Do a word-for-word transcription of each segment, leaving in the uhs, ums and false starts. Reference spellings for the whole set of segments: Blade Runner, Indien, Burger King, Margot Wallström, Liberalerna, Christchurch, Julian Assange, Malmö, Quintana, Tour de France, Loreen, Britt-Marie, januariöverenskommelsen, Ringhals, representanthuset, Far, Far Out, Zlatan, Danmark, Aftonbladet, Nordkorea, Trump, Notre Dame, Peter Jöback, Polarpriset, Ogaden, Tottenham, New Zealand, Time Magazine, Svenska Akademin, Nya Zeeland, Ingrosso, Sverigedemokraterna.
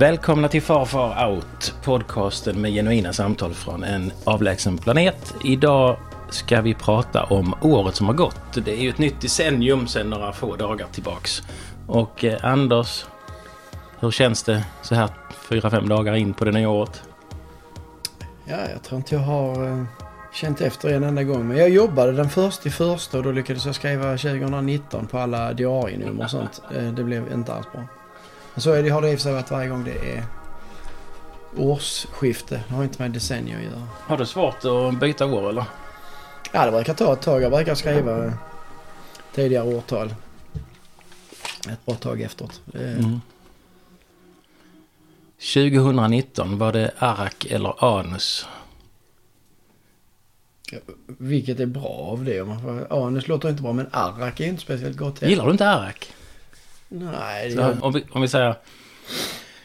Välkomna till Far, Far Out, podcasten med genuina samtal från en avlägsen planet. Idag ska vi prata om året som har gått. Det är ju ett nytt decennium sedan några få dagar tillbaks. Och eh, Anders, hur känns det så här fyra, fem dagar in på det nya året? Ja, jag tror inte jag har eh, känt efter en enda gång. Men jag jobbade den första i första och då lyckades jag skriva tjugonitton på alla diarienummer och sånt. Eh, det blev inte alls bra. Men så är det, har det i sig varit varje gång det är årsskifte. Det har inte med decennier att göra. Har du svårt att byta år eller? Ja, det brukar ta ett tag. Jag brukar skriva tidigare årtal ett bra tag efteråt. Mm. tjugonitton, var det Arak eller Anus? Ja, vilket är bra av det. Anus låter inte bra, men Arak är inte speciellt gott. Gillar du inte Arak? Nej. Så, om, vi, om vi säger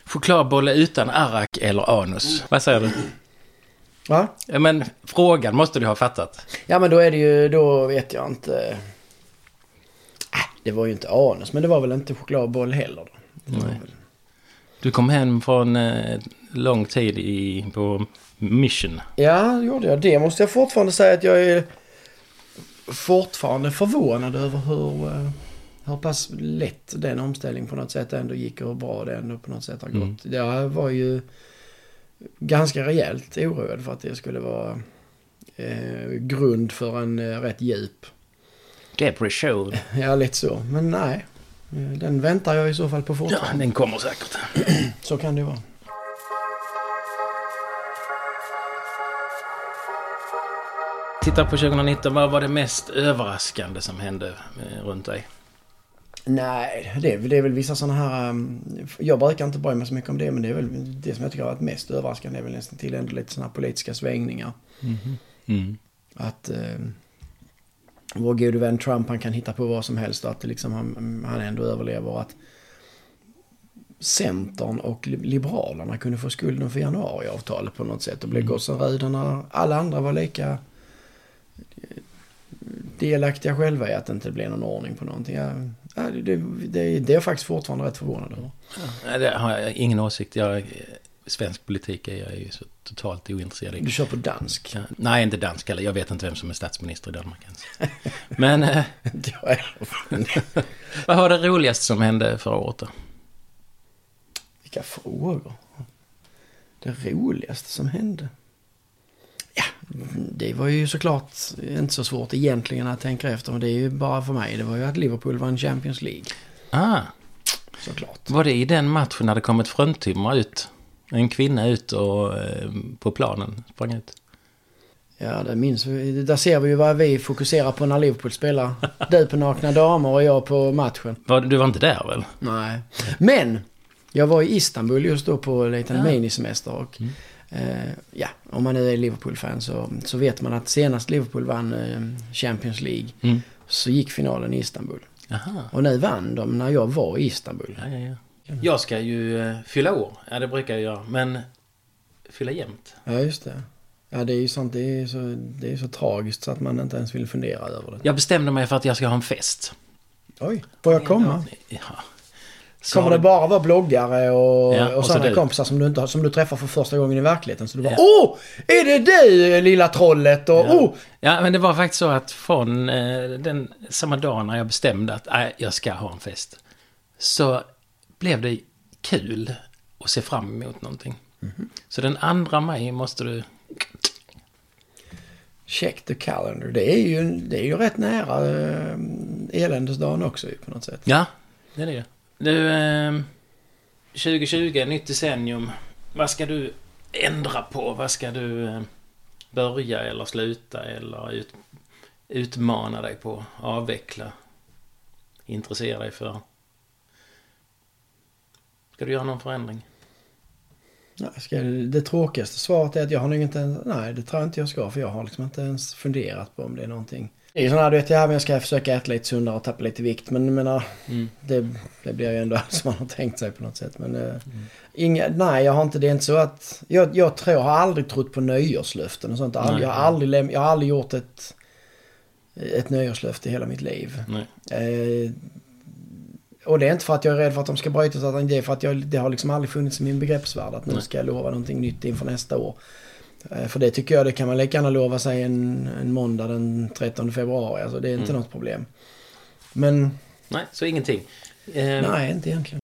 chokladbolle utan Arak eller Anus. Vad säger du? Va? Ja, men frågan måste du ha fattat. Ja, men då är det ju, då vet jag inte. Det var ju inte anus, men det var väl inte chokladboll heller. Nej. Du kom hem från eh, lång tid i, på mission. Ja, gjorde jag. Det måste jag fortfarande säga att jag är fortfarande förvånad över hur, hur pass lätt den omställningen på något sätt ändå gick och hur bra det ändå på något sätt har gått. Mm. Jag var ju ganska rejält oroad för att det skulle vara eh, grund för en eh, rätt djup depression. Ja, lite så. Men nej, den väntar jag i så fall på fortfarande. Ja, den kommer säkert. Så kan det vara. Titta på tjugonitton, vad var det mest överraskande som hände runt dig? Nej, det är, det är väl vissa sådana här... Jag brukar inte bry mig så mycket om det, men det är väl det som jag tycker har varit mest överraskande är väl nästan till ändå lite sådana här politiska svängningar. Mm-hmm. Mm. Att... Eh, vår gode vän Trump, han kan hitta på vad som helst, att liksom han, han ändå överlever, att Centern och Liberalerna kunde få skulden för januariavtalet på något sätt och blev mm. gossaröda när alla andra var lika delaktiga själva i att det inte blev någon ordning på någonting. Ja, det, det, det, det är jag faktiskt fortfarande rätt förvånad över. Ja, det har jag ingen åsikt. Jag, svensk politik är jag ju så totalt ointresserad. Du kör på dansk? Nej, inte dansk heller. Jag vet inte vem som är statsminister i Danmark ens. Men... äh, vad var det roligaste som hände förra året då? Vilka frågor? Det roligaste som hände? Ja, det var ju såklart inte så svårt egentligen att tänka efter. Men det är ju bara för mig. Det var ju att Liverpool vann Champions League. Ah, såklart. Var det i den matchen när det kom ett fruntimmer ut? En kvinna ut och eh, på planen sprang ut. Ja, det minns vi. Där ser vi ju vad vi fokuserar på när Liverpool spelar. Du på nakna damer och jag på matchen. Var, du var inte där väl? Nej. Men jag var i Istanbul just då på en liten ja. minisemester. Och, mm. eh, ja, om man nu är Liverpool-fan så, så vet man att senast Liverpool vann eh, Champions League mm. så gick finalen i Istanbul. Aha. Och nu vann de när jag var i Istanbul. Ja, ja, ja. Jag ska ju fylla år. Ja, det brukar jag göra. Men fylla jämnt. Ja, just det. Ja, det är ju sånt. Det är så, det är så tragiskt så att man inte ens vill fundera över det. Jag bestämde mig för att jag ska ha en fest. Oj, får jag komma? Ja. Så... Kommer det bara vara bloggare och, ja, och, och sådana kompisar som du, inte, som du träffar för första gången i verkligheten? Så du bara, ja. Åh, är det dig, lilla trollet? Och, ja. Oh! Ja, men det var faktiskt så att från den samma dag när jag bestämde att äh, jag ska ha en fest så... blev det kul att se fram emot någonting. Mm-hmm. Så den andra maj måste du... Check the calendar. Det är ju, det är ju rätt nära äh, eländesdagen också på något sätt. Ja, det är det. Du, äh, tjugohundratjugo, nytt decennium. Vad ska du ändra på? Vad ska du äh, börja eller sluta eller ut, utmana dig på? Avveckla? Intressera dig för... Ska du göra någon förändring? Nej, ska jag, det tråkigaste svaret är att jag har nog inte ens... Nej, det tror jag inte jag ska, för jag har liksom inte ens funderat på om det är någonting. Det är sån här, du vet, ja, men jag ska försöka äta lite sundare och tappa lite vikt, men jag menar, mm. det, det blir ju ändå allt som man har tänkt sig på något sätt. Men mm. inga, nej, jag har inte, det är inte så att... Jag, jag tror, jag har aldrig trott på nyårslöften och sånt. Nej, jag, har aldrig läm, jag har aldrig gjort ett, ett nyårslöfte i hela mitt liv. Nej. Eh, Och det är inte för att jag är rädd för att de ska brytas, utan det är för att jag, det har liksom aldrig funnits i min begreppsvärld att nu ska jag lova någonting nytt inför nästa år. För det tycker jag, det kan man lika gärna lova sig en, en måndag den trettonde februari. Alltså det är inte mm. något problem. Men... Nej, så ingenting. Ehm... Nej, inte egentligen.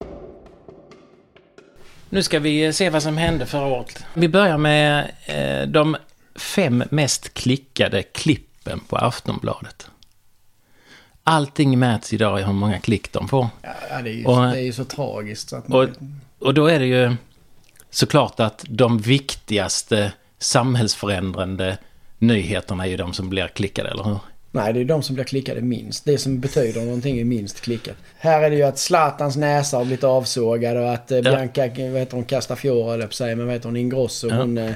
Nu ska vi se vad som hände förra året. Vi börjar med eh, de fem mest klickade klippen på Aftonbladet. Allting mäts idag i hur många klick de får. Ja, det är ju, och, det är ju så tragiskt. Att man... och, och då är det ju såklart att de viktigaste samhällsförändrande nyheterna är ju de som blir klickade, eller hur? Nej, det är de som blir klickade minst. Det som betyder någonting är minst klickat. Här är det ju att Zlatans näsa har blivit avsågad och att ja. Bianca, vad heter hon, Castafiore, eller på sig, men vad heter hon, Ingrosso, ja. hon eh,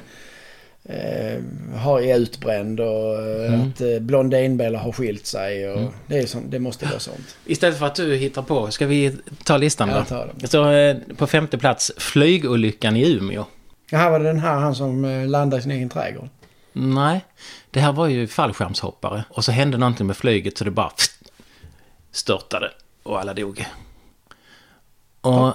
har, är utbränd och mm. att eh, Blondin-Bella har skilt sig och mm. det, är sånt, det måste vara sånt. Istället för att du hittar på, ska vi ta listan då? Ja, så, eh, på femte plats, flygolyckan i Umeå. Ja, här var det den här, han som landade i sin egen trädgård. Nej, det här var ju fallskärmshoppare. Och så hände någonting med flyget så det bara pff, störtade och alla dog. Och,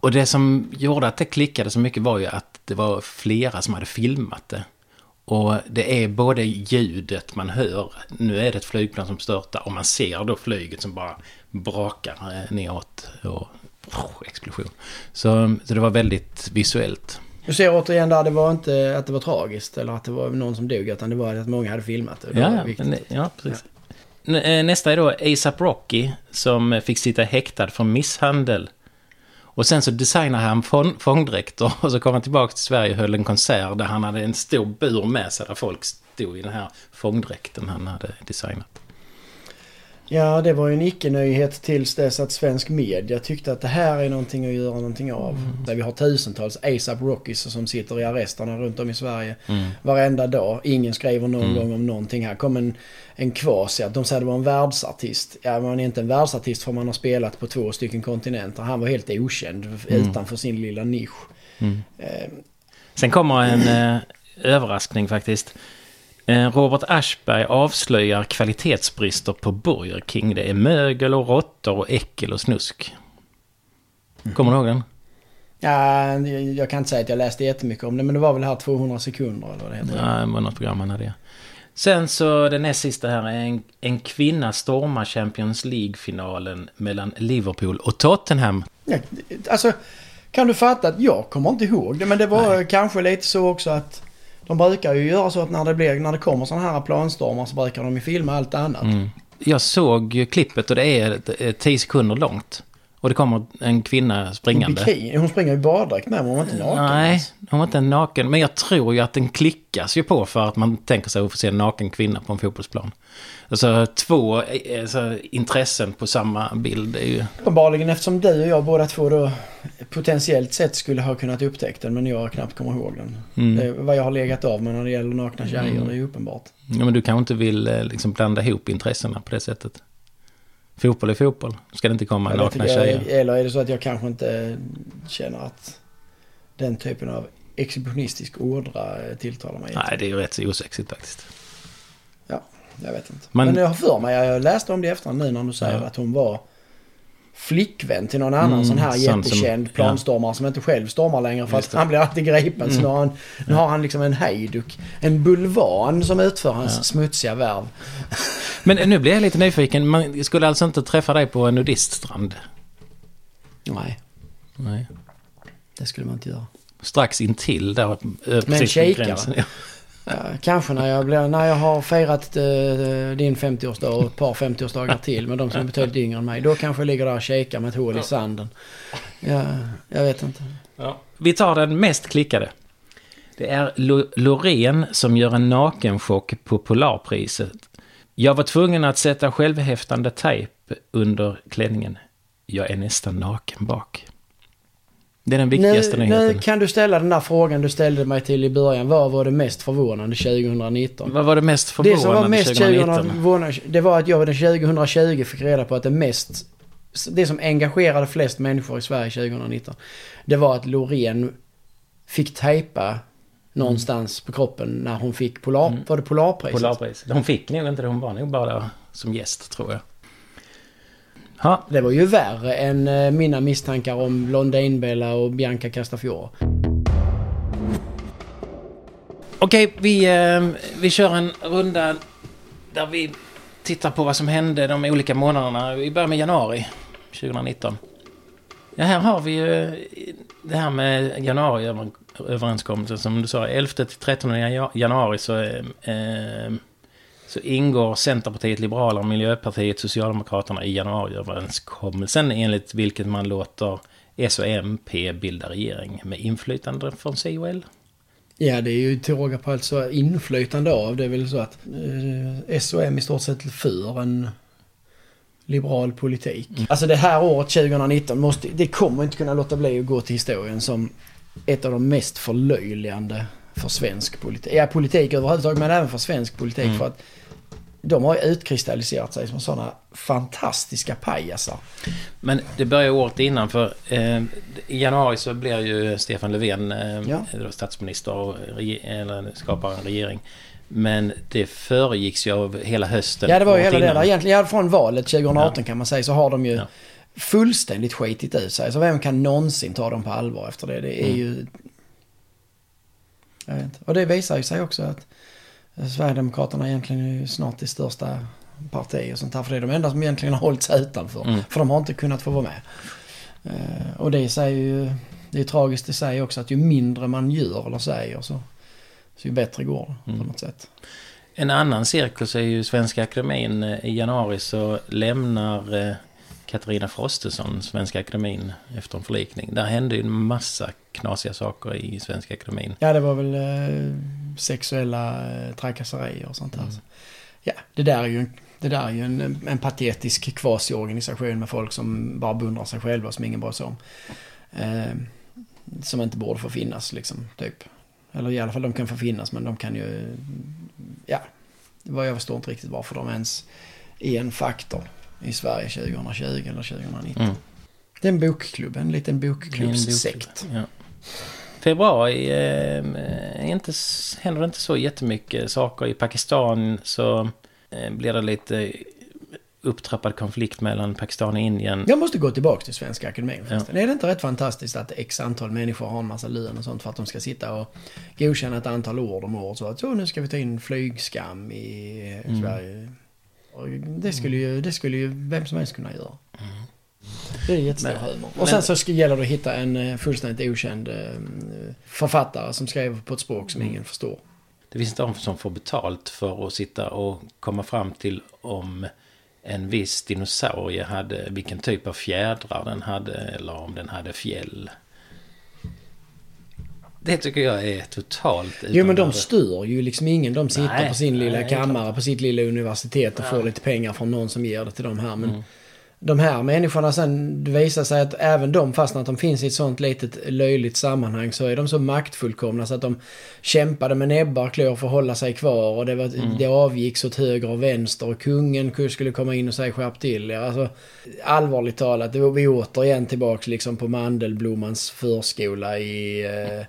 och det som gjorde att det klickade så mycket var ju att det var flera som hade filmat det. Och det är både ljudet man hör, nu är det ett flygplan som störtar och man ser då flyget som bara brakar neråt och pff, explosion. Så, så det var väldigt visuellt. Du ser återigen där, det var inte att det var tragiskt eller att det var någon som dog, utan det var att många hade filmat det. Ja, det ja, precis. Ja. Nästa är då A$AP Rocky som fick sitta häktad för misshandel. Och sen så designade han fång- fångdräkter och så kom han tillbaka till Sverige och höll en konsert där han hade en stor bur med sig där folk stod i den här fångdräkten han hade designat. Ja, det var ju en icke-nyhet tills dess att svensk media tyckte att det här är någonting att göra någonting av. Mm. Där vi har tusentals A$AP Rockies som sitter i arresterna runt om i Sverige mm. varenda dag. Ingen skriver någon mm. gång om någonting. Här kom en, en kvas, ja, de sa att det var en världsartist. Ja, man är inte en världsartist för man har spelat på två stycken kontinenter. Han var helt okänd mm. utanför sin lilla nisch. Mm. Eh. Sen kommer en eh, överraskning faktiskt. Robert Aschberg avslöjar kvalitetsbrister på Burger King. Det är mögel och råttor och äckel och snusk. Kommer du ihåg den? Ja, jag kan inte säga att jag läste jättemycket om det, men det var väl här tvåhundra sekunder eller vad det heter. Ja, det var något program han hade. Sen så den näst sista här är en, en kvinna stormar Champions League-finalen mellan Liverpool och Tottenham. Ja, alltså, kan du fatta att jag kommer inte ihåg det, men det var Nej. kanske lite så också att de brukar ju göra så att när det, blir, när det kommer sådana här planstormar så brukar de ju filma allt annat. Mm. Jag såg ju klippet och det är tio sekunder långt. Och det kommer en kvinna springande. Bikini. Hon springer i baddräkt med, men hon var inte naken. Nej, alltså. hon var inte naken. Men jag tror ju att den klickas ju på för att man tänker sig att få se en naken kvinna på en fotbollsplan. Alltså två alltså, intressen på samma bild är ju... Uppenbarligen, eftersom du och jag båda två då potentiellt sett skulle ha kunnat upptäcka den, men jag knappt kommer ihåg den. Mm. Det är vad jag har legat av, men när det gäller nakna tjejer mm. det är ju uppenbart. Ja, men du kanske inte vill liksom blanda ihop intressena på det sättet. Fotboll är fotboll. Ska det inte komma eller nakna tjejer? Jag, eller är det så att jag kanske inte känner att den typen av exhibitionistisk ådra tilltalar mig? Nej, det är ju rätt så osexigt faktiskt. Ja, jag vet inte. Man, Men jag har för mig, jag läste om det efterhand nu när du säger ja. att hon var flickvän till någon annan mm, sån här jättekänd som, planstormare ja. som inte själv stormar längre för att han blir alltid gripen. Mm. Så nu har han, nu har han liksom en hejduk, en bulvan som utför hans ja. smutsiga värv. Men nu blir jag lite nyfiken. Man skulle alltså inte träffa dig på en nudiststrand? Nej. Nej. Det skulle man inte göra. Strax intill där. Men kikare. Ja. Ja, kanske när jag, blir, när jag har firat eh, din femtioårsdag och ett par femtioårsdagar till med de som är betydligt yngre än mig. Då kanske jag ligger där och kikar med ett hål i sanden. Ja, jag vet inte. Ja. Vi tar den mest klickade. Det är Lo- Loreen som gör en nakenchock på Polarpriset. Jag var tvungen att sätta självhäftande tejp under klänningen. Jag är nästan naken bak. Det är den viktigaste nu, nyheten. Nu kan du ställa den där frågan du ställde mig till i början. Vad var det mest förvånande tjugonitton? Vad var det mest förvånande det som var mest tjugonitton? Det var att jag den tjugotjugo fick reda på att det mest... Det som engagerade flest människor i Sverige tjugonitton, det var att Loreen fick tejpa någonstans på kroppen när hon fick polar, mm. var det Polarpriset? Polarpriset. Hon fick nog inte det, hon var nog bara som gäst tror jag. Ha. Det var ju värre än mina misstankar om Blondin-Bella och Bianca Castafiore. Okej, vi, vi kör en runda där vi tittar på vad som hände de olika månaderna. Vi börjar med januari tjugonitton. Ja, här har vi ju det här med januariöverenskommelsen. Som du sa, elfte till trettonde januari så, eh, så ingår Centerpartiet, Liberalerna, Miljöpartiet, Socialdemokraterna i januariöverenskommelsen, enligt vilket man låter S och M P bilda regering med inflytande från C O L. Ja, det är ju till råga på alltså inflytande av. Det är väl så att eh, S och M i stort sett för en liberal politik. Mm. Alltså det här året tjugonitton måste, det kommer inte kunna låta bli att gå till historien som ett av de mest förlöjligande för svensk politik. Ja, politik överhuvudtaget, men även för svensk politik. Mm. För att de har utkristalliserat sig som sådana fantastiska pajasar. Men det börjar året innan, för eh, i januari så blir ju Stefan Löfven eh, ja. statsminister och reg- eller skapar en regering. Men det föregicks ju av hela hösten. Ja, det var ju hela det där. Egentligen, ja, från valet tjugoarton ja. kan man säga, så har de ju ja. fullständigt skitit ut sig. Så vem kan någonsin ta dem på allvar efter det? Det är mm. ju... Jag vet inte. Och det visar ju sig också att Sverigedemokraterna egentligen är ju snart det största parti och sånt här. För det är de enda som egentligen har hållit sig utanför. Mm. För de har inte kunnat få vara med. Och det säger ju... Det är tragiskt i sig också att ju mindre man gör eller säger så... Så ju bättre går på något mm. sätt. En annan cirkus är ju Svenska Akademin. I januari så lämnar Katarina Frostesson Svenska Akademin efter en förlikning. Där hände ju en massa knasiga saker i Svenska Akademin. Ja, det var väl eh, sexuella eh, trakasserier och sånt där. Mm. Ja, det där är ju en, det där är ju en, en patetisk kvasiorganisation med folk som bara bundrar sig själva och som ingen bryr sig om. Eh, som inte borde få finnas, liksom, typ. Eller i alla fall de kan få finnas, men de kan ju... Ja, jag förstår inte riktigt varför de ens är en faktor i Sverige tjugohundratjugo eller tjugonitton. Mm. Det är en bokklubb, en liten bokklubbssekt. Ja. Februari eh, inte, händer inte så jättemycket saker. I Pakistan så eh, blir det lite upptrappad konflikt mellan Pakistan och Indien. Jag måste gå tillbaka till Svenska Akademin. Ja. Är det inte rätt fantastiskt att x antal människor har en massa lön och sånt för att de ska sitta och godkänna ett antal ord om år, så att så, nu ska vi ta in flygskam i mm. Sverige. Och det skulle ju, det skulle ju vem som helst kunna göra. Mm. Det är jättestor humor. Och sen men, så gäller det att hitta en fullständigt okänd författare som skriver på ett språk som mm. ingen förstår. Det finns de som får betalt för att sitta och komma fram till om en viss dinosaurie hade, vilken typ av fjädrar den hade, eller om den hade fjäll. Det tycker jag är totalt... Jo, men de styr ju liksom ingen. De sitter nej, på sin lilla nej, kammare, på sitt lilla universitet och ja. får lite pengar från någon som ger det till de här. Men mm. de här människorna, sen visar sig att även de, fastän att de finns i ett sånt litet löjligt sammanhang, så är de så maktfullkomna så att de kämpade med näbbar och klor för att hålla sig kvar, och det, var, mm. det avgicks åt höger och vänster, och kungen skulle komma in och säga skärp till. Alltså, allvarligt talat, det var vi återigen tillbaka liksom på Mandelblommans förskola i eh,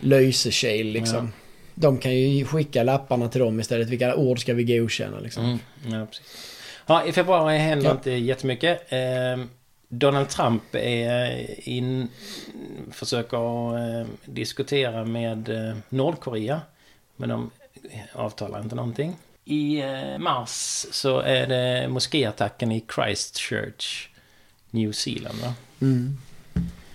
Lösekil liksom. Ja. De kan ju skicka lapparna till dem istället, vilka ord ska vi godkänna liksom. Mm. Ja, precis. Ja, i februari händer ja. inte jättemycket. Eh, Donald Trump är in, försöker eh, diskutera med eh, Nordkorea, men de avtalar inte någonting. I eh, mars så är det moskéattacken i Christchurch, New Zealand. Va? Mm.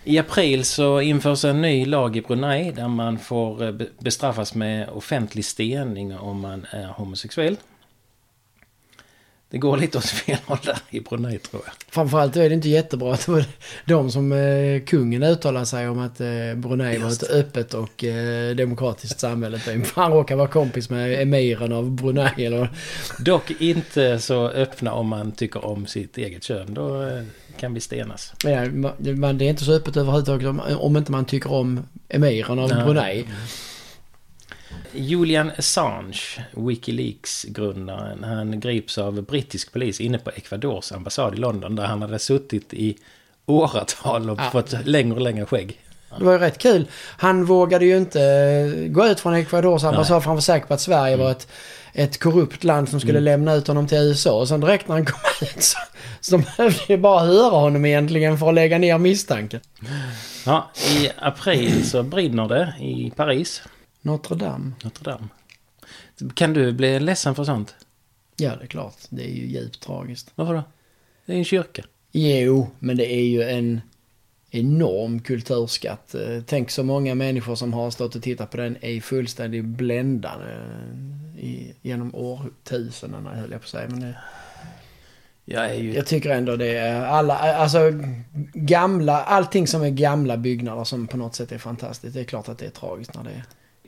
I april så införs en ny lag i Brunei där man får bestraffas med offentlig stening om man är homosexuell. Det går lite åt fel håll där i Brunei, tror jag. Framförallt är det inte jättebra att det var de som eh, kungen uttalade sig om att eh, Brunei var ett öppet och eh, demokratiskt samhälle. Han råkar vara kompis med emiren av Brunei. Eller... Dock inte så öppna om man tycker om sitt eget kön. Då eh, kan vi stenas. Ja, men det är inte så öppet överhuvudtaget om, om inte man tycker om emiren av Nej. Brunei. Julian Assange, Wikileaks-grundaren, han grips av brittisk polis inne på Ecuadors ambassad i London, där han hade suttit i åratal och ja. fått längre och längre skägg. Det var ju rätt kul. Han vågade ju inte gå ut från Ecuadors ambassad för han var säker på att Sverige mm. var ett, ett korrupt land som skulle mm. lämna ut honom till U S A. Och sen direkt när han kom ut så, så behövde ju bara höra honom egentligen för att lägga ner misstanken. Ja, i april så brinner det i Paris. Notre Dame. Notre Dame. Kan du bli ledsen för sånt? Ja, det är klart. Det är ju djupt tragiskt. Varför då? Det är en kyrka. Jo, men det är ju en enorm kulturskatt. Tänk så många människor som har stått och tittat på den är fullständigt bländade i, genom årtusendena, höll jag på att säga. Men det, jag, är ju... jag tycker ändå det är alla, alltså gamla, allting som är gamla byggnader som på något sätt är fantastiskt. Det är klart att det är tragiskt när det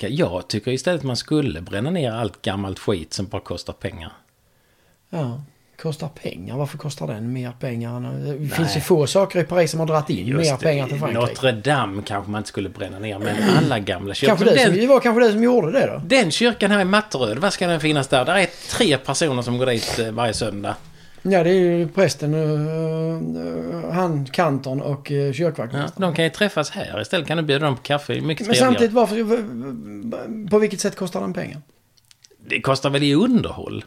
är. Jag tycker istället att man skulle bränna ner allt gammalt skit som bara kostar pengar. Ja, kostar pengar. Varför kostar den mer pengar? Det Nej. Finns ju få saker i Paris som har dratt in just mer det. Pengar till Frankrike. Notre Dame kanske man inte skulle bränna ner, men alla gamla kyrkor. Kanske det, den, som, det var kanske det som gjorde det då. Den kyrkan här i Matteröd, vad ska den finnas där? Där är tre personer som går dit varje söndag. Ja, det är ju prästen, uh, han, kantorn och uh, kyrkvakten. Ja, de kan ju träffas här istället. Kan du bjuda dem på kaffe? Mycket men samtidigt, varför, på vilket sätt kostar den pengar? Det kostar väl i underhåll?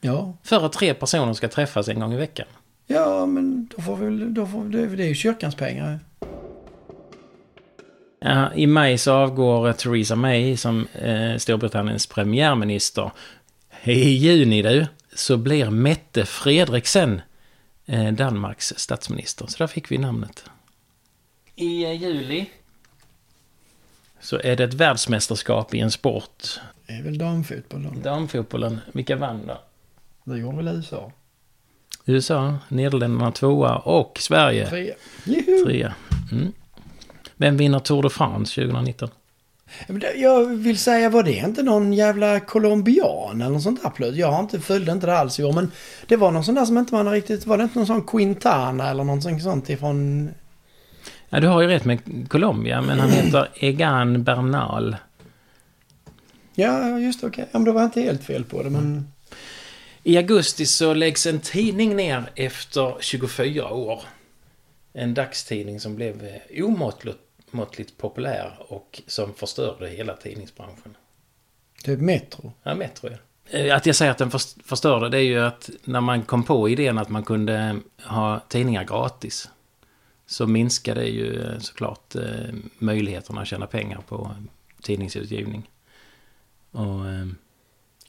Ja. För att tre personer ska träffas en gång i veckan. Ja, men då får vi, då får, det är ju kyrkans pengar. Ja, i maj så avgår Theresa May som eh, Storbritanniens premiärminister. I juni du. Så blir Mette Frederiksen eh, Danmarks statsminister. Så där fick vi namnet. I eh, juli så är det ett världsmästerskap i en sport. Det är väl damfotbollen. Damfotbollen. Vilka vann då? Det gjorde väl U S A. U S A, Nederländerna tvåa och Sverige trea. trea. Mm. Vem vinner Tour de France tjugonitton? Jag vill säga, var det inte någon jävla colombian eller något sånt där plötsligt? Jag har inte följt inte det alls i år, men det var någon sån där som inte man riktigt... Var det inte någon sån Quintana eller någonting sånt ifrån... Ja, du har ju rätt med Colombia, men han heter Egan Bernal. Ja, just det, okej. Okay. Ja, men det var inte helt fel på det, men... I augusti så läggs en tidning ner efter tjugofyra år. En dagstidning som blev omåttligt måttligt populär och som förstörde hela tidningsbranschen. Typ Metro? Ja, Metro, ja. Att jag säger att den förstörde, det är ju att när man kom på idén att man kunde ha tidningar gratis så minskade ju såklart möjligheterna att tjäna pengar på tidningsutgivning. Och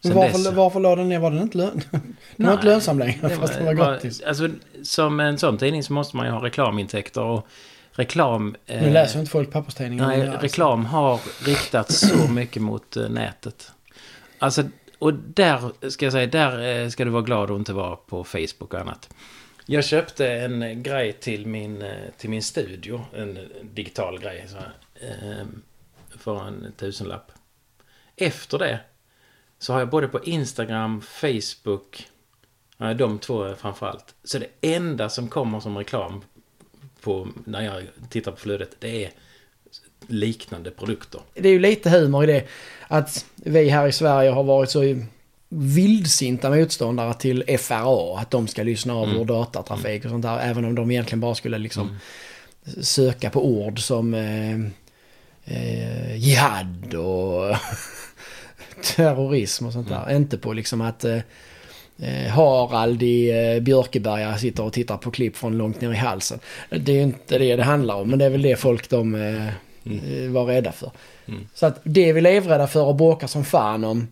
varför, dess... varför la den ner? Var den inte, lön... den Nej, var inte lönsam längre det var, fast den var gratis? Var, alltså, som en sån tidning så måste man ju ha reklamintäkter och reklam... Eh, nu läser inte folk papperstidningar. Nej, reklam har riktats så mycket mot eh, nätet. Alltså, och där ska jag säga, där eh, ska du vara glad att inte vara på Facebook och annat. Jag köpte en eh, grej till min, eh, till min studio, en digital grej så här, eh, för en tusenlapp. Efter det så har jag både på Instagram, Facebook, eh, de två framförallt, så det enda som kommer som reklam på, när jag tittar på flödet, det är liknande produkter. Det är ju lite humor i det att vi här i Sverige har varit så vildsinta motståndare till F R A, att de ska lyssna av mm. vår datatrafik och sånt där, även om de egentligen bara skulle liksom mm. söka på ord som eh, eh, jihad och terrorism och sånt där. Mm. Inte på liksom att eh, Harald i Björkeberga sitter och tittar på klipp från långt ner i halsen. Det är ju inte det det handlar om, men det är väl det folk de mm. var rädda för. Mm. Så att det vi lever rädda för och bråkar som fan om,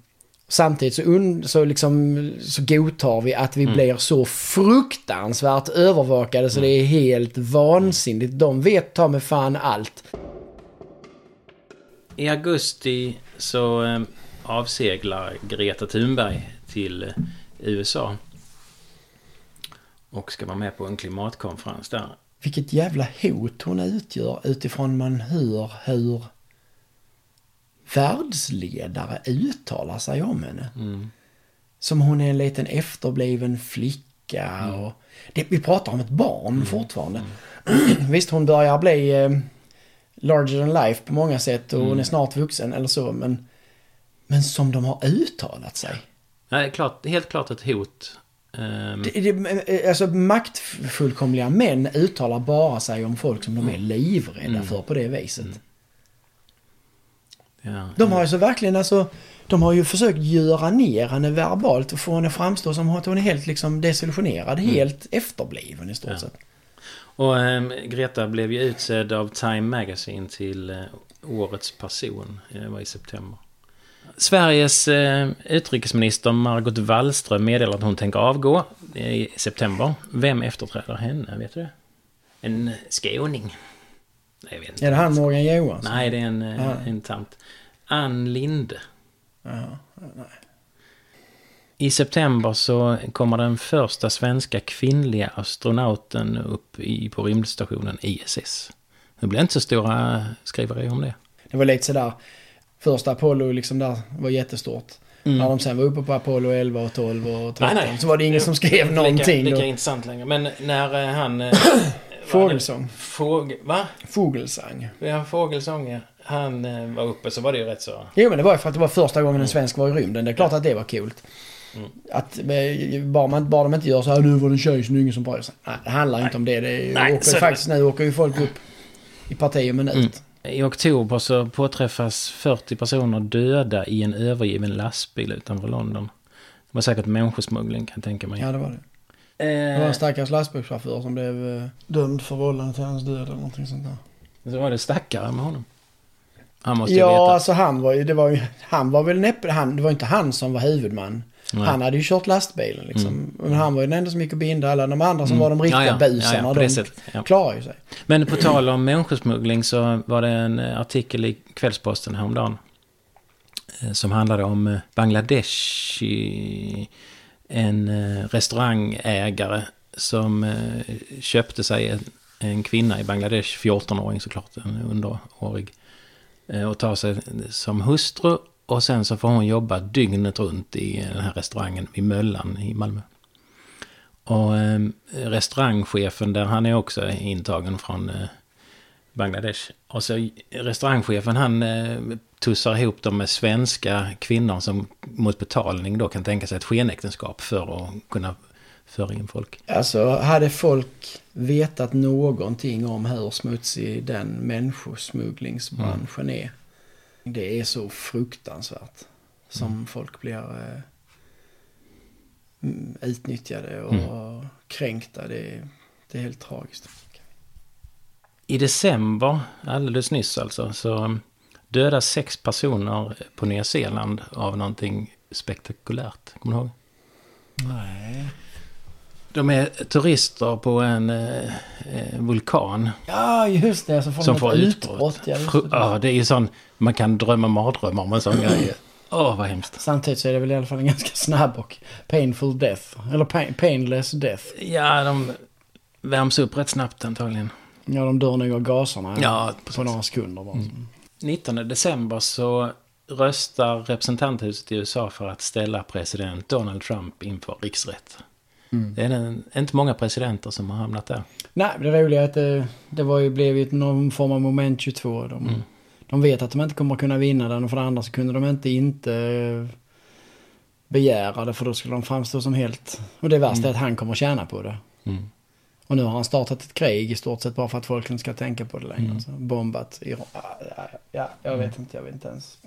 samtidigt så, un- så, liksom, så godtar vi att vi mm. blir så fruktansvärt övervakade så mm. det är helt vansinnigt. De vet ta med fan allt. I augusti så eh, avseglar Greta Thunberg till U S A och ska vara med på en klimatkonferens där. Vilket jävla hot hon utgör utifrån man hör hur världsledare uttalar sig om henne. Mm. Som hon är en liten efterbliven flicka. Mm. Och det, vi pratar om ett barn mm. fortfarande. Mm. Visst, hon börjar bli eh, larger than life på många sätt och mm. hon är snart vuxen eller så, men, men som de har uttalat sig. Nej, klart, helt klart ett hot Um... Det, det, alltså maktfullkomliga män uttalar bara sig om folk som de är livrädda mm. för på det viset. Mm. Ja, de har ju ja. så verkligen alltså, de har ju försökt göra ner henne verbalt och få henne framstå som att hon är helt liksom desillusionerad, mm. helt efterbliven i stort ja. sett. Och äm, Greta blev ju utsedd av Time Magazine till äh, årets person, det var i september. Sveriges äh, utrikesminister Margot Wallström meddelar att hon tänker avgå i september. Vem efterträder henne, vet du? En skåning. Jag vet inte. Är det han Morgan Johansson? Nej, det är en, ja. en tant. Ann Linde. Ja, nej. I september så kommer den första svenska kvinnliga astronauten upp i, på rymdstationen I S S. Det blev inte så stora skriverier om det. Det var lite sådär, första Apollo liksom där var jättestort. Mm. När de sen var uppe på Apollo elva och tolv och tretton, nej, nej. så var det ingen som skrev någonting. Det är intressant längre. Men när han... Fågelsång. Fåg... Va? Fågelsång. Ja, fågelsång, ja. Han eh, var uppe så var det ju rätt så... Jo, men det var ju för att det var första gången en svensk var i rymden. Det är klart att det var kul. Mm. Att bara, man, bara de inte gör så här, nu var det en tjej, så nu är ingen som bara... Nej, det handlar Nej. inte om det. Det är ju Nej, åker, så... faktiskt nu åker ju folk upp i parti och minut. Mm. I oktober så påträffas fyrtio personer döda i en övergiven lastbil utanför London. Det var säkert människosmuggling, kan jag tänka mig. Ja, det var det. Det var en stackars lastbilschaufför som blev dömd för vållande till hans död eller någonting sånt där. Så var det stackare med honom. Han måste ja, veta. Alltså han var ju, det var ju, han var väl näpp, han, det var inte han som var huvudman. Nej. Han hade ju kört lastbilen liksom. Mm. Men han var ju den enda som gick och binda alla de andra som mm. var de riktiga ja, ja. busarna. Ja, ja, de sättet, ja. klarar ju sig. Men på tal om människosmuggling så var det en artikel i Kvällsposten häromdagen som handlade om Bangladesh i en restaurangägare som köpte sig en kvinna i Bangladesh, fjorton-åring såklart, en underårig, och tar sig som hustru, och sen så får hon jobba dygnet runt i den här restaurangen vid Möllan i Malmö. Och restaurangchefen där, han är också intagen från Bangladesh, och så restaurangchefen han tussar ihop dem med svenska kvinnor som mot betalning då kan tänka sig ett skenäktenskap för att kunna föra in folk. Alltså, hade folk vetat någonting om hur smutsig den människosmugglingsbranschen mm. är, det är så fruktansvärt som mm. folk blir eh, utnyttjade och mm. kränkta. Det, det är helt tragiskt. I december, alldeles nyss alltså, så döda sex personer på Nya Zeeland av någonting spektakulärt. Kommer du ihåg? Nej. De är turister på en eh, vulkan. Ja, just det. Så får som de får utbrott. Ja, det. ja, det är ju sån... Man kan drömma mardrömmar om en sån grej. Åh, oh, vad hemskt. Samtidigt så är det väl i alla fall en ganska snabb och painful death. Eller pain, painless death. Ja, de värms upp rätt snabbt antagligen. Ja, de dör nog av gaserna ja, på precis. några sekunder bara. Mm. nittonde december så röstar representanthuset i U S A för att ställa president Donald Trump inför riksrätt. Mm. Det är en, inte många presidenter som har hamnat där. Nej, det roliga är att det, det var ju, blev ju någon form av moment tjugotvå. De, mm. de vet att de inte kommer kunna vinna den, och för det andra så kunde de inte inte begära det, för då skulle de framstå som helt... Och det värsta mm. är att han kommer tjäna på det. Mm. Och nu har han startat ett krig i stort sett bara för att folk inte ska tänka på det längre. Mm. Alltså, bombat i... Ja, jag vet inte, jag vet inte ens.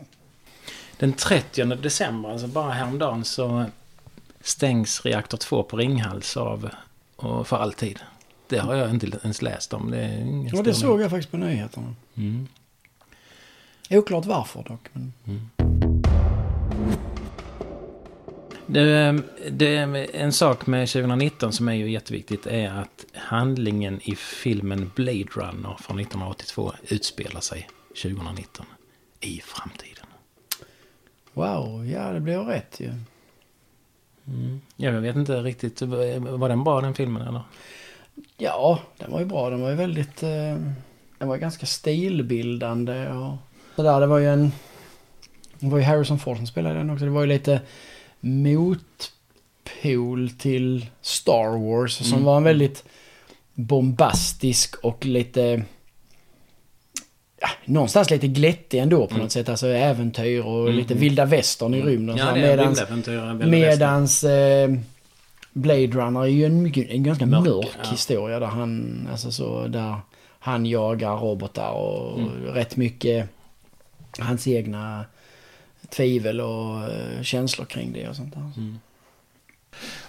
Den trettionde december, alltså bara häromdagen, så stängs reaktor två på Ringhals av och för alltid. Det har jag inte ens läst om. Det är ingen ja, det såg jag faktiskt på nyheterna. Mm. Oklart varför dock. Men... Mm. Det, det, en sak med tjugonitton som är ju jätteviktigt är att handlingen i filmen Blade Runner från nittonhundraåttiotvå utspelar sig tjugonitton i framtiden. Wow, ja det blev rätt ju. Mm. Ja, jag vet inte riktigt, var den bra den filmen eller? Ja, den var ju bra, den var ju väldigt, den var ganska stilbildande och så där, det var ju en, det var ju Harrison Ford som spelade den också, det var ju lite motpol till Star Wars som mm. var en väldigt bombastisk och lite ja, någonstans lite glättig ändå på mm. något sätt, alltså äventyr och mm. lite vilda västern i rymden, ja, medans, vilda äventyr, vilda medans eh, Blade Runner är ju en, mycket, en ganska mörk, mörk ja. historia där han, alltså så, där han jagar robotar och mm. rätt mycket hans egna tvivel och känslor kring det och sånt där. Mm.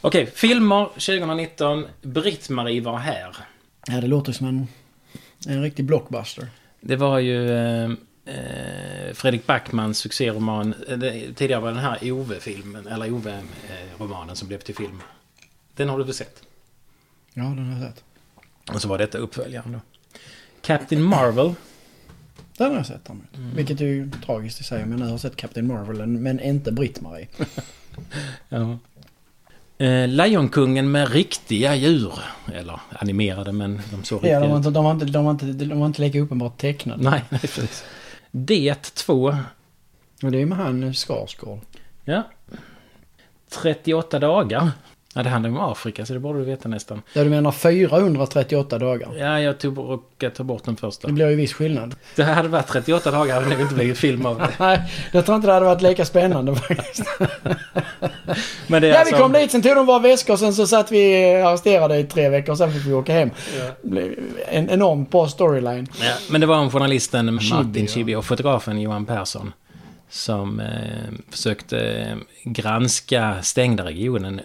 Okej, okay, filmer tjugonitton. Britt-Marie var här. Ja, det låter som en, en riktig blockbuster. Det var ju eh, Fredrik Backmans succéroman. Det, tidigare var den här Ove-filmen, eller Ove-romanen som blev till film. Den har du väl sett? Ja, den har jag sett. Och så var detta uppföljaren då. Captain Marvel. Den har jag sett. Mm. Vilket är ju tragiskt i sig, men jag har sett Captain Marvel, men inte Britt-Marie. Ja. Eh, Lejonkungen med riktiga djur, eller animerade, men de såg riktiga. Ja, de var inte, de var inte, de var inte, de var inte lika uppenbart tecknade. Nej, nej, precis. Det två. Och det är ju med han Skarsgård. Ja. trettioåtta dagar. Ja, det handlar om Afrika, så det borde du veta nästan. Ja, du menar fyrahundratrettioåtta dagar. Ja, jag tog och tog bort den första. Det blir ju viss skillnad. Det hade varit trettioåtta dagar, hade det inte blivit film av det. Nej, jag tror inte det hade varit lika spännande faktiskt. Men det är ja, alltså... vi kom dit, sen tog de var väskor, sen så satt vi arresterade i tre veckor, sen fick vi åka hem. Ja. En enorm på storyline. Ja, men det var om journalisten Martin Chibi, ja. Chibi och fotografen Johan Persson som eh, försökte granska stängda regionen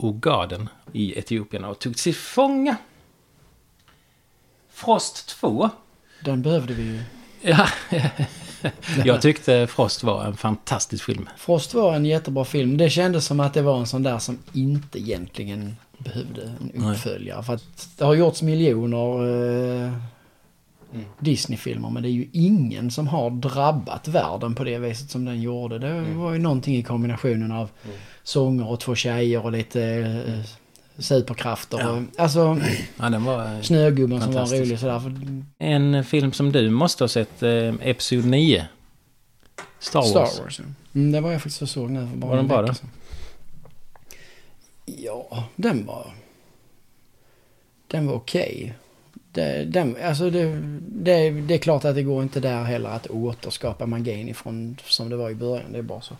Ogaden i Etiopien och tog sig fånga. Frost två. Den behövde vi ju. Ja, jag tyckte Frost var en fantastisk film. Frost var en jättebra film. Det kändes som att det var en sån där som inte egentligen behövde en uppföljare. För att det har gjorts miljoner eh, mm. Disney-filmer, men det är ju ingen som har drabbat världen på det viset som den gjorde. Det mm. var ju någonting i kombinationen av mm. sånger och två tjejer och lite eh, superkrafter. Ja. Och, alltså, ja, den var snögubben som var rolig. Sådär. För... En film som du måste ha sett, eh, Episod nio. Star Wars. Star Wars. Mm, det var jag faktiskt och såg nu. För bara var den bra då? Ja, den var... Den var okej. Okay. Det, den, alltså det, det, det är klart att det går inte där heller att återskapa magin ifrån som det var i början. Det är bara så.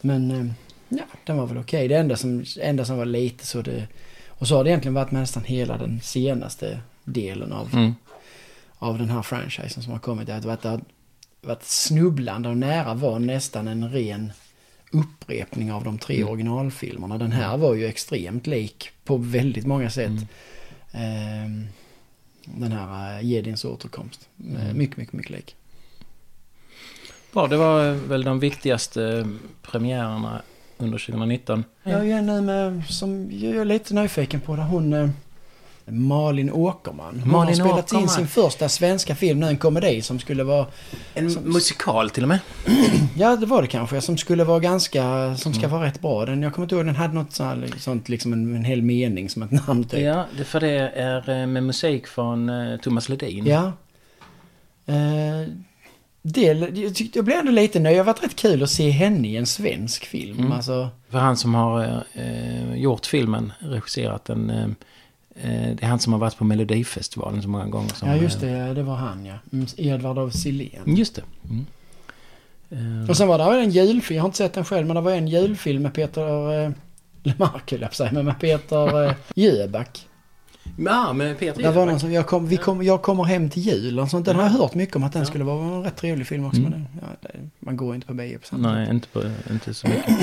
Men... Eh, ja, den var väl okej. Okay. Det enda som, enda som var lite så det... Och så har det egentligen varit nästan hela den senaste delen av, mm. av den här franchisen som har kommit. Det har varit snubblande och nära var nästan en ren upprepning av de tre mm. originalfilmerna. Den här var ju extremt lik på väldigt många sätt. Mm. Den här Jedins återkomst. Mm. Mycket, mycket, mycket lik. Ja, det var väl de viktigaste premiärerna under tjugonitton. Jag är nu med, som jag är lite nyfiken på, där hon Malin Åkerman. Hon Malin har spelat Åkerman. In sin första svenska film, en komedi som skulle vara... En som, musikal till och med. Ja, det var det kanske. Som skulle vara ganska... Som ska mm. vara rätt bra. Den, jag kommer inte ihåg, den hade något sånt, sånt liksom en, en hel mening som ett namn. Typ. Ja, det, för det är med musik från uh, Thomas Ledin. Ja. Uh, Det, jag, tyckte, jag blev ändå lite nöjd. Det har varit rätt kul att se henne i en svensk film. Mm. Alltså. För han som har eh, gjort filmen, regisserat den, eh, det är han som har varit på Melodifestivalen så många gånger. Som, ja, just det. Eh, det var han, ja. Mm, Edvard av Silén. Just det. Mm. Uh. Och sen var det en julfilm, jag har inte sett den själv, men det var en julfilm med Peter eh, Lemarke, men med Peter eh, Jöback. Ja, men Peter det var någon som jag, kom, vi kom, jag kommer hem till jul och sånt. Den har jag hört mycket om att den ja. Skulle vara en rätt trevlig film också. Mm. Men det, ja, det, man går inte på bio på samma Nej, sätt. Inte, på, inte så mycket.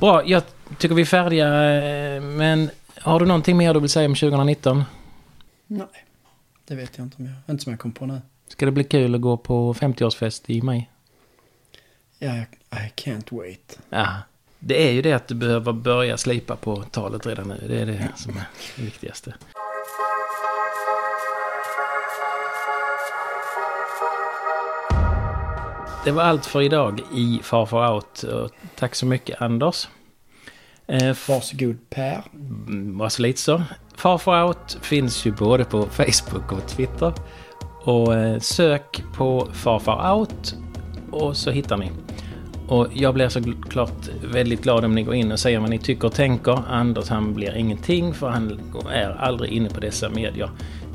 Bra, jag tycker vi är färdiga. Men har du någonting mer du vill säga om tjugonitton? Nej, det vet jag inte om jag. Inte som jag kom på nu. Ska det bli kul att gå på femtioårsfest i maj? Ja, I, I can't wait. Ja. Det är ju det att du behöver börja slipa på talet redan nu. Det är det som är det viktigaste. Det var allt för idag i Far, Far Out. Tack så mycket, Anders. Varsågod, Per. Var så lite så. Far, Far Out finns ju både på Facebook och Twitter. Och sök på Far, Far Out och så hittar ni. Och jag blir såklart väldigt glad om ni går in och säger vad ni tycker och tänker. Anders, han blir ingenting för han är aldrig inne på dessa medier.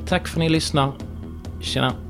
Tack för att ni lyssnar. Tjena.